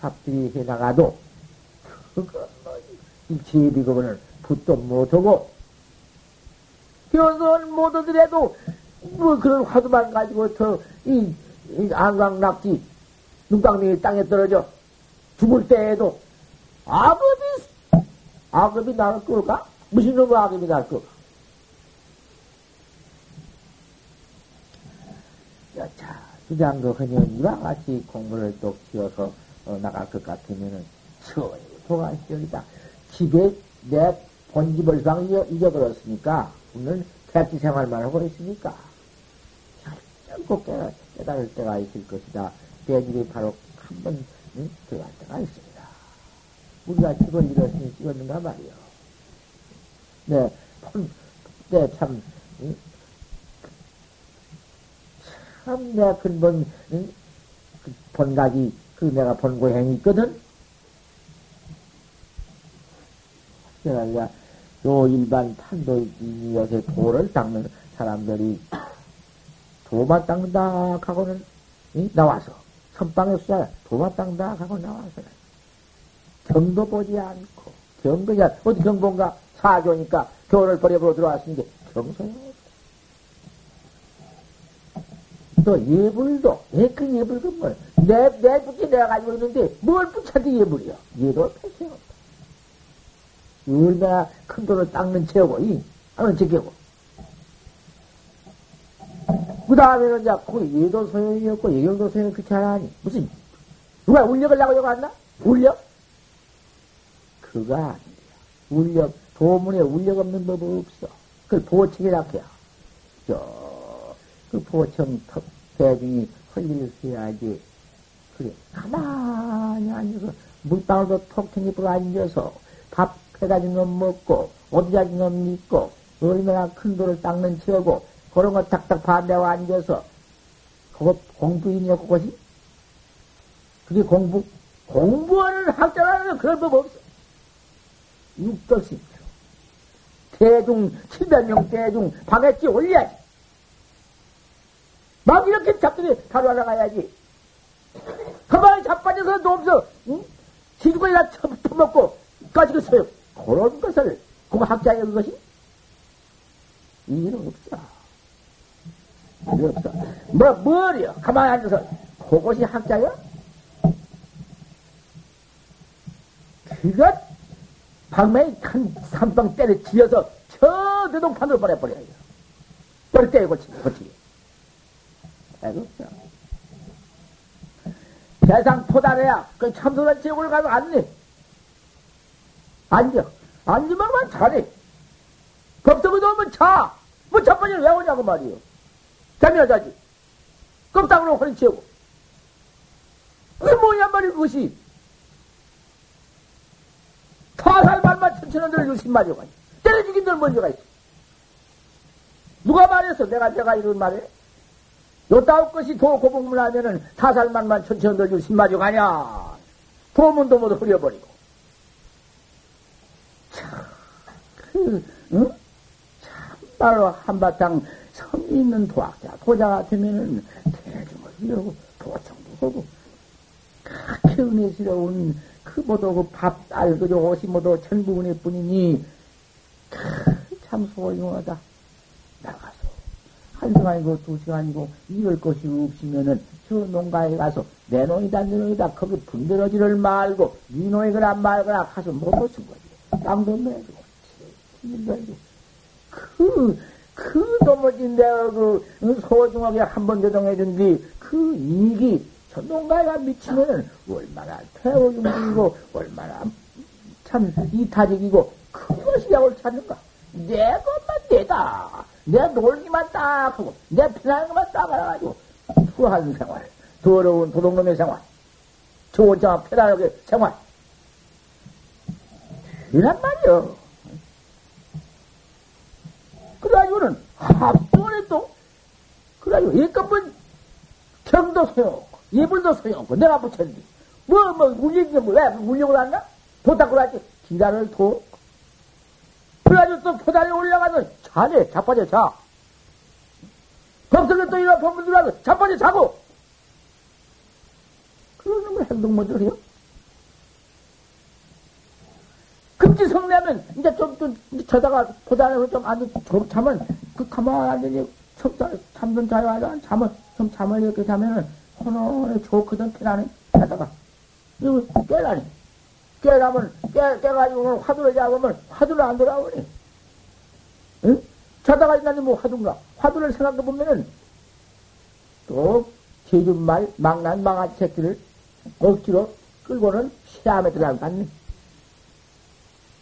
잡들이 해나가도, 그거, 일체비 그거는 붓도 못하고, 견성은 못 얻으래도, 뭐 그런 화두만 가지고 더, 안강 낙지, 눈강릉이 땅에 떨어져, 죽을 때에도, 악업이 나를 끌까? 무슨 놈의 악업이 나를 끌까? 여차, 주장도 흔히 이와 같이 공부를 또 키워서, 나갈 것 같으면은, 처음에 도가시적이다. 집에 내 본집을 상 잊어버렸으니까, 없는 태지 생활만 하고 있으니까 결코 깨달을 때가 있을 것이다. 대집이 바로 한번 들어갈 때가 있습니다. 우리가 집을 잃었으니 찍었는가 말이요. 네, 참, 내 근본, 본각이, 그 내가 본 고향이 있거든? 그래서 내가 요 일반 판도인 요새 도를 닦는 사람들이 도만 닦는다 하고는 나와서, 선방에 수사 도만 닦는다 하고 나와서, 경도 보지 않고, 경도야, 어디 경본가? 사교니까 교를 버려보러 들어왔으니 경소요. 또 예불도, 그 예불도 뭘, 내 붙이 내가 가지고 있는데, 뭘 붙여도 예불이야. 예도 패세요. 얼마나 큰 돈을 닦는 채우고, 하는 지키고. 그 다음에는 이제, 거기 예도 소용이었고, 예경도 소용이 그렇게 하라니. 무슨, 누가 울려가려고 여기 왔나? 울려? 그가 아니야. 울려, 도문에 울력 없는 법은 없어. 그걸 보청이라 해요. 그 보청 대중이 흘리를 써야지. 그래, 가만히 앉아서, 물방울도 톡톡히 불어 앉아서, 밥 해가진 건 먹고, 옷 가진 건 입고, 얼마나 큰 돌을 닦는 채우고, 그런 거 딱딱 반대와 앉아서, 그거 공부이냐, 그것이? 그게 공부? 공부하는 학자라는 그런 법 없어. 육도십조. 대중, 700명 대중, 방해지 올려야지. 막 이렇게 잡더니 바로 날아가야지. 가만히 자빠져서 놈서, 지죽을나 처먹고, 까지고 서요. 그런 것을, 그거 학자의 그것이? 이유는 없어. 이유 없어. 뭐려. 가만히 앉아서. 그것이 학자야? 그것? 방망이 큰 삼방 때를 지어서 저 대동판으로 버려버려요. 뻘 때에 고치게. 아이고, 대상 포단해야 그 참선한 지역을 가서 앉네. 앉아. 앉으면 자네. 겁도 오면 자. 뭐 첫 번째는 왜 오냐고 말이요. 잠이나 자지. 겁당으로 허리 치우고. 그게 뭐냐 말이야, 그것이. 화살 말만 1000원들을 60마리가 있어. 때려 죽인 들 먼저가 있어. 누가 말했어? 내가 이런 말해? 요따오 것이 도 고봉문 하면은 화살 말만 1000원들 60마리가 아냐. 도문도 모두 흐려버리고. 참, 참말로 한바탕 성이 있는 도학자, 도자 같으면은 대중을 흐려고 도청도 하고, 그렇게 은혜스러운 그, 모두, 그, 밥, 딸, 그저 옷이 모두 천부분일 뿐이니, 참 소용하다. 나가서, 1시간이고, 2시간이고, 이럴 것이 없으면은, 저 농가에 가서, 내 농이다, 내 농이다, 거기 분들어지를 말고, 이 농이거나 말거나, 가서 먹고 쓴 거지. 땅도 매주고, 일도 해주고. 도무지 내가 소중하게 한번 조정해준 뒤, 그 이익이, 전농가에가 미치면은 얼마나 태워중이고 얼마나 참 이타적이고 그것이 약을 찾는가? 내 것만 내다. 내 놀기만 딱 하고 내 편한 것만 딱 알아가지고 투한 생활, 더러운 도둑놈의 생활, 좋은 자 편안하게 생활 이란 말이요. 그래가지고는 합동을 또 그래가지고 일감은 경도 소용 예불도 소용없고, 내가 붙였는데. 울리게 왜 울려고 하나? 도 닦고 하지. 기다를 도. 그래가지고 또 포단에 올라가서 자네, 자빠져 자. 법석에 또 일어나 법문 들어가서 자빠져 자고. 그러는 거 행동 먼저 해요? 금지 성내면, 이제 좀 저다가 포단에 좀 앉아, 좀 자면, 가만히 앉으니, 잠좀 자요, 잠을 이렇게 자면은, 오늘 좋거든, 피나는, 자다가. 이거 깨라니. 깨가지고 오늘 화두를 잡으면 화두를 안 돌아오니. 응? 자다가 있나니 뭐 화두인가? 화두를 생각해보면은, 또, 제준말, 망난, 망아지 새끼를 억지로 끌고는 시암에 들어가는 거 같네.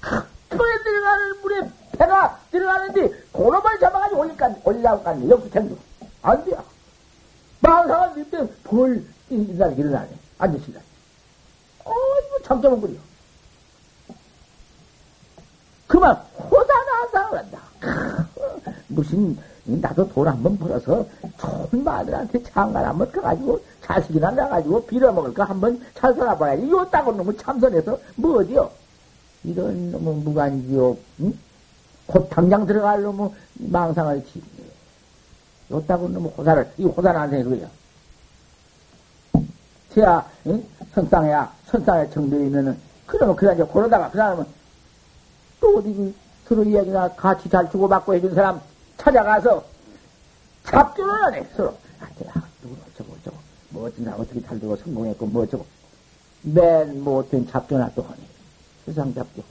그, 물에 들어가는 물에 해가 들어가는데 그놈을 잡아가지고 올리려고 갔네. 역주창도 안 돼요. 망상한 입대에 벌 일어나네. 앉으시다. 어이구 잠자면 그려. 그만 호사나상을 한다. 무슨 나도 돈 한번 벌어서 좋은 마들한테 장가 한번 가가지고 자식이나 나가지고 빌어먹을까 한번 잘 살아봐야지. 요 따고 놈은 참선해서 뭐 어디요? 이런 놈은 무간지옥, 응? 곧 당장 들어갈 놈은 망상을 치네. 요 따고 놈은 호사를, 이 호사는 안 되는 거야. 제야, 응? 선상에 정도에 있면은 그러면 그냥 그러다가 그 사람은 또 어디 서로 이야기나 같이 잘 주고받고 해준 사람 찾아가서 잡기를 하네, 서로. 아, 제가 누구 어쩌고. 뭐 어쩌나 어떻게 잘 되고 성공했고 뭐 어쩌고. 맨 못된 잡교나 또 하네. 세상 잡교.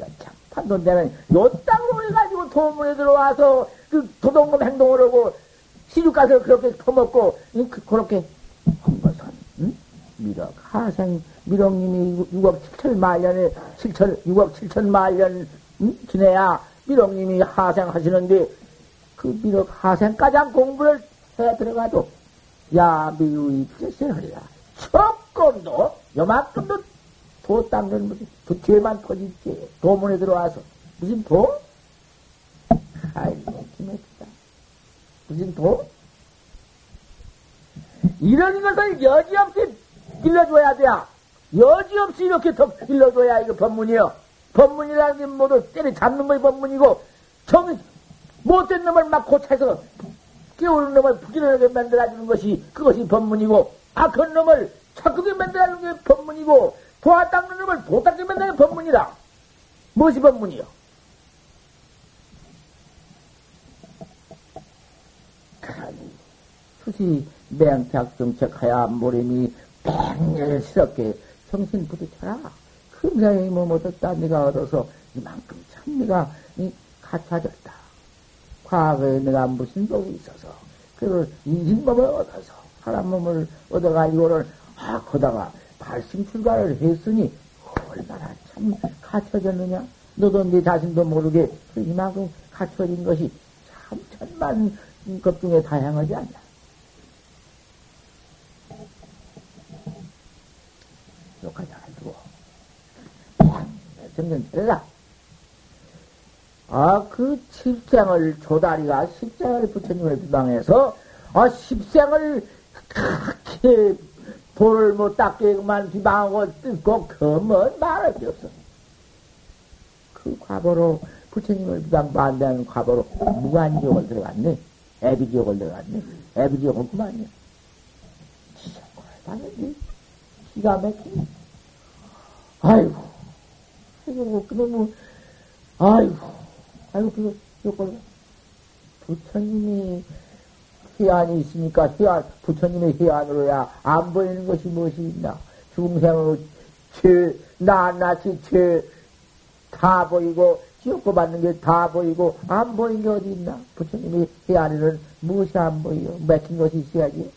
야, 참, 판돈대는 요 땅으로 해가지고 도문에 들어와서 그 도둑놈 행동을 하고 시주가서 그렇게 퍼먹고, 그렇게 한 것은, 응? 미륵, 하생, 미륵님이 6억 7천만 년, 응? 지내야 미륵님이 하생하시는데, 그 미륵 하생까지 공부를 해 들어가도, 야, 미우이, 쎄쎄하리라. 조금도, 요만큼도 도 닦는 무슨, 도 죄만 퍼지지. 도문에 들어와서. 무슨 도? 아이고, 김했다. 무슨 도? 이런 것을 여지없이 일러줘야 돼. 여지없이 이렇게 일러줘야 이거 법문이요. 법문이라는 게 모두 때려잡는 것이 법문이고, 정이 못된 놈을 막 고쳐서 깨우는 놈을 부지런하게 만들어주는 것이 그것이 법문이고, 악한 놈을 착하게 만들어주는 게 법문이고, 도와 닦는 놈을 도닦게 만드는 게 법문이라. 무엇이 법문이요? 수시 맹착 정책하야 모림이 맹렬스럽게 정신 부딪혀라. 금상이 몸 얻었다. 네가 얻어서 이만큼 참 네가 갖춰졌다. 과거에 내가 무슨 법이 있어서 그걸 인신법을 얻어서 사람 몸을 얻어가지고는 아 거다가 발심 출가를 했으니 얼마나 참 갖춰졌느냐. 너도 네 자신도 모르게 이만큼 갖춰진 것이 참 천만 것 중에 다양하지 않냐. 욕하지 않고 점점 때려라. 아, 그 십생을 조다리가 십생을 부처님을 비방해서 아 십생을 그렇게 볼을 못 닦게만 비방하고 뜯고 그만 말할 게 없어. 그 과보로 부처님을 비방 반대하는 과보로 무간지옥을 들어갔네. 애비지옥을 들어갔네. 애비지옥은 그만이야. 지옥을 받았네. 기가 막히네. 아이고, 그놈은, 아이고, 그거, 부처님이 회안이 있으니까, 회안, 부처님의 회안으로야 안 보이는 것이 무엇이 있나. 중생으로 죄, 낱낱이 죄, 다 보이고, 지옥고 받는 게 다 보이고, 안 보이는 게 어디 있나. 부처님의 회안에는 무엇이 안 보여. 맥힌 것이 있어야지.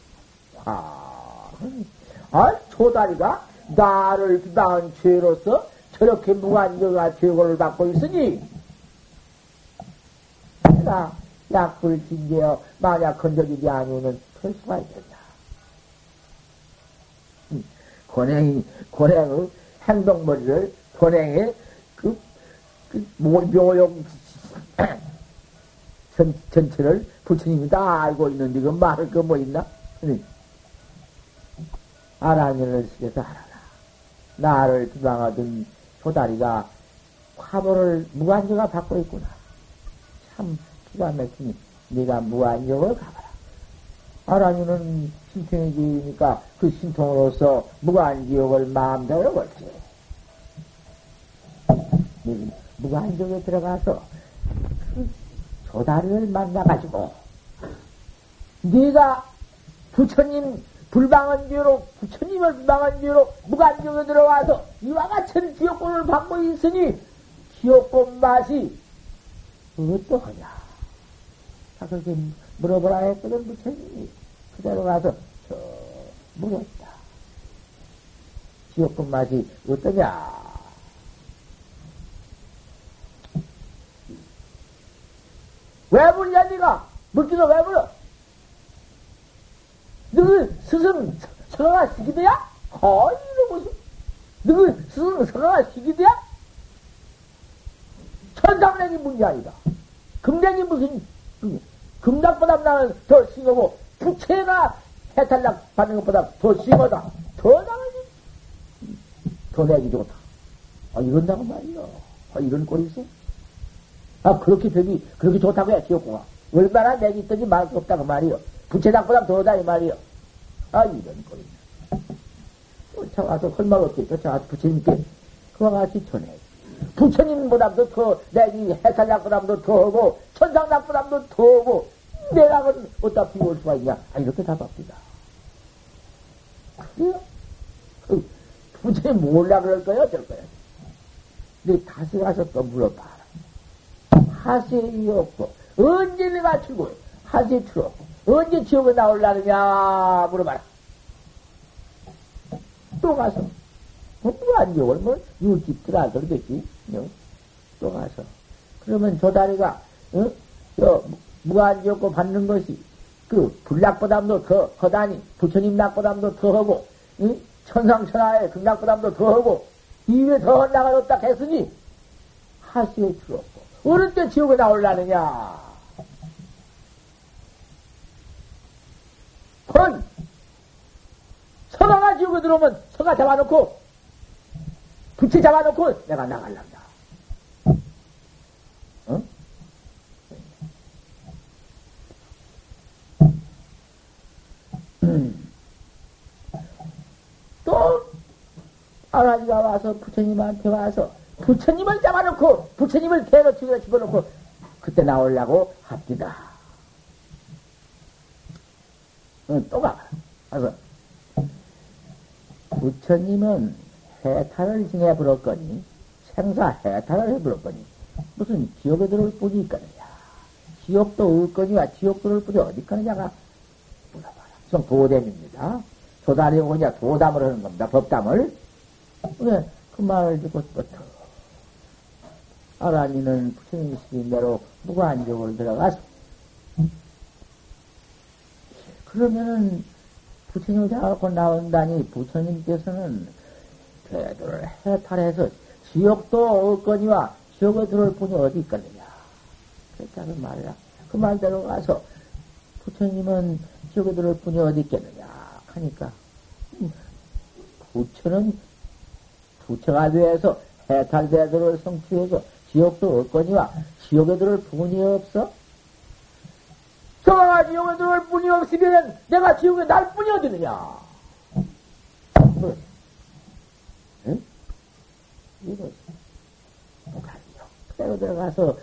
아, 아, 조다리가 나를 낳은 죄로서 저렇게 무한여가 죄고를 받고 있으니 내가 약불 징계여 만약 건져지지 않으면 될 수가 있겠다. 권행의 행동머리를 권행의 그 묘용 전체를 부처님이 다 알고 있는데 그 말할 거 뭐 있나? 아라니를 시켜서 알아라. 나를 비방하던 조다리가 화보를 무한여가 받고 있구나. 참 기가 막히니 네가 무한여를 가봐라. 아라니는 신통의 지위니까 그 신통으로서 무한지옥을 마음대로 걸지. 무한지옥에 들어가서 그 조다리를 만나가지고 네가 부처님 불방한 죄로, 부처님을 불방한 죄로 무간지옥에 들어와서 이와 같은 지옥권을 받고 있으니 지옥권 맛이 어떠하냐? 다 그렇게 물어보라 했거든 부처님이. 그대로 가서 저 물었다. 지옥권 맛이 어떠냐? 왜 부르냐, 니가? 묻기도 왜 부러? 너희 스승 성화가 시기대야? 아니, 이거 무슨. 너희 스승 성화가 시기대야? 천상랭이 문제 아니다. 금랭이 무슨, 금락보다 나는 더 심하고, 부채가 해탈락 받는 것보다 더 심하다. 더 나가지. 더 내기 좋다. 아, 이런다고 말이야. 아, 이런 꼴이 있어? 아, 그렇게 벽이, 그렇게 좋다고 해, 지옥공아. 얼마나 내기 있든지 말할 수 없다고 말이요. 부채닭보다 더다, 이 말이요. 아, 이런 꼴이 있어. 쫓아와서 헐말 없지. 쫓아와서 부처님께 그와 같이 전해. 부처님보다도 더, 내기 해탈락보다도 더하고, 천상락보다도 더하고, 내락은 어디다 비울 수가 있냐. 아, 이렇게 답합니다. 그래요? 부처님 몰라 그럴 거야, 어쩔 거야. 근데 다시 가서 또 물어봐라. 하세이 없고, 언제 내가 출고, 하세이 출어, 언제 지옥에 나올라느냐, 물어봐라. 또 가서, 또안 지옥을 뭐, 육집들 안 들겠지, 또 가서. 그러면 조다리가, 응? 무한지옥고 받는 것이, 그, 불락보담도 더, 허다니, 부처님 낙보담도 더 하고, 응? 천상천하의 극락보담도 더 하고, 이외 더 나가줬다 했으니, 하시오 줄었고, 어느 때 지옥에 나올라느냐? 그건, 서가가 지옥에 들어오면 서가 잡아놓고, 부채 잡아놓고, 내가 나갈란다. 응? 또, 아라지가 와서 부처님한테 와서 부처님을 잡아놓고 부처님을 대로 죽여 집어넣고 그때 나오려고 합디다. 또 가. 그래서 부처님은 해탈을 지내버렸거니 생사 해탈을 해버렸거니 무슨 지옥에 들어올 뿐이 있거느냐. 지옥도 없거니와 지옥 들어올 뿐이 어디 있거느냐가 물어봐라. 그건 도됨입니다. 조다리 오냐 도담을 하는 겁니다. 법담을. 네, 그 말을 듣고 또 아라니는 부처님 시키대로 무관적으로 들어가서 그러면은 부처님을 잡고 나온다니 부처님께서는 대도를 해탈해서 지옥도 없거니와 지옥에 들어올 분이 어디 있거느냐 그랬다고 말이야. 그 말대로 가서 부처님은 지옥에 들어올 분이 어디 있겠느냐 하니까 부처는 부처가 되어서 해탈대도를 성취해서 지옥도 없거니와 지옥에 들어올 분이 없어? 저가 지옥에 들어올 분이 없으면 내가 지옥에 날 분이 어디느냐? 그래. 응? 이거 무관력. 그대로 들어가서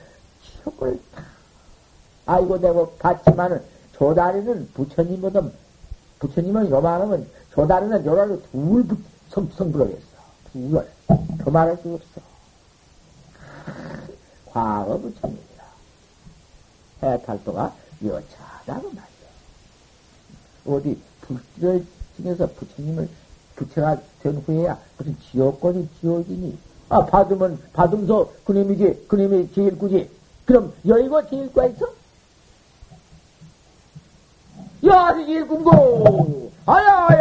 지옥을 다 알고 되고 봤지만은 조다리는 부처님보다 부처님은 요만하면 조다리는 요만하면 둘 성불하겠어. 둘. 더 말할 수 없어. 과거 부처님이라. 해탈도가 여차다고 말이야. 어디 불길을 지내서 부처님을 부처가 된 후에야 무슨 지옥권이 지옥이니. 아 받으면 받음소 그놈이지. 그놈이 제일구지. 그럼 여의고 제일구가 있어? 야 제일구고. 아야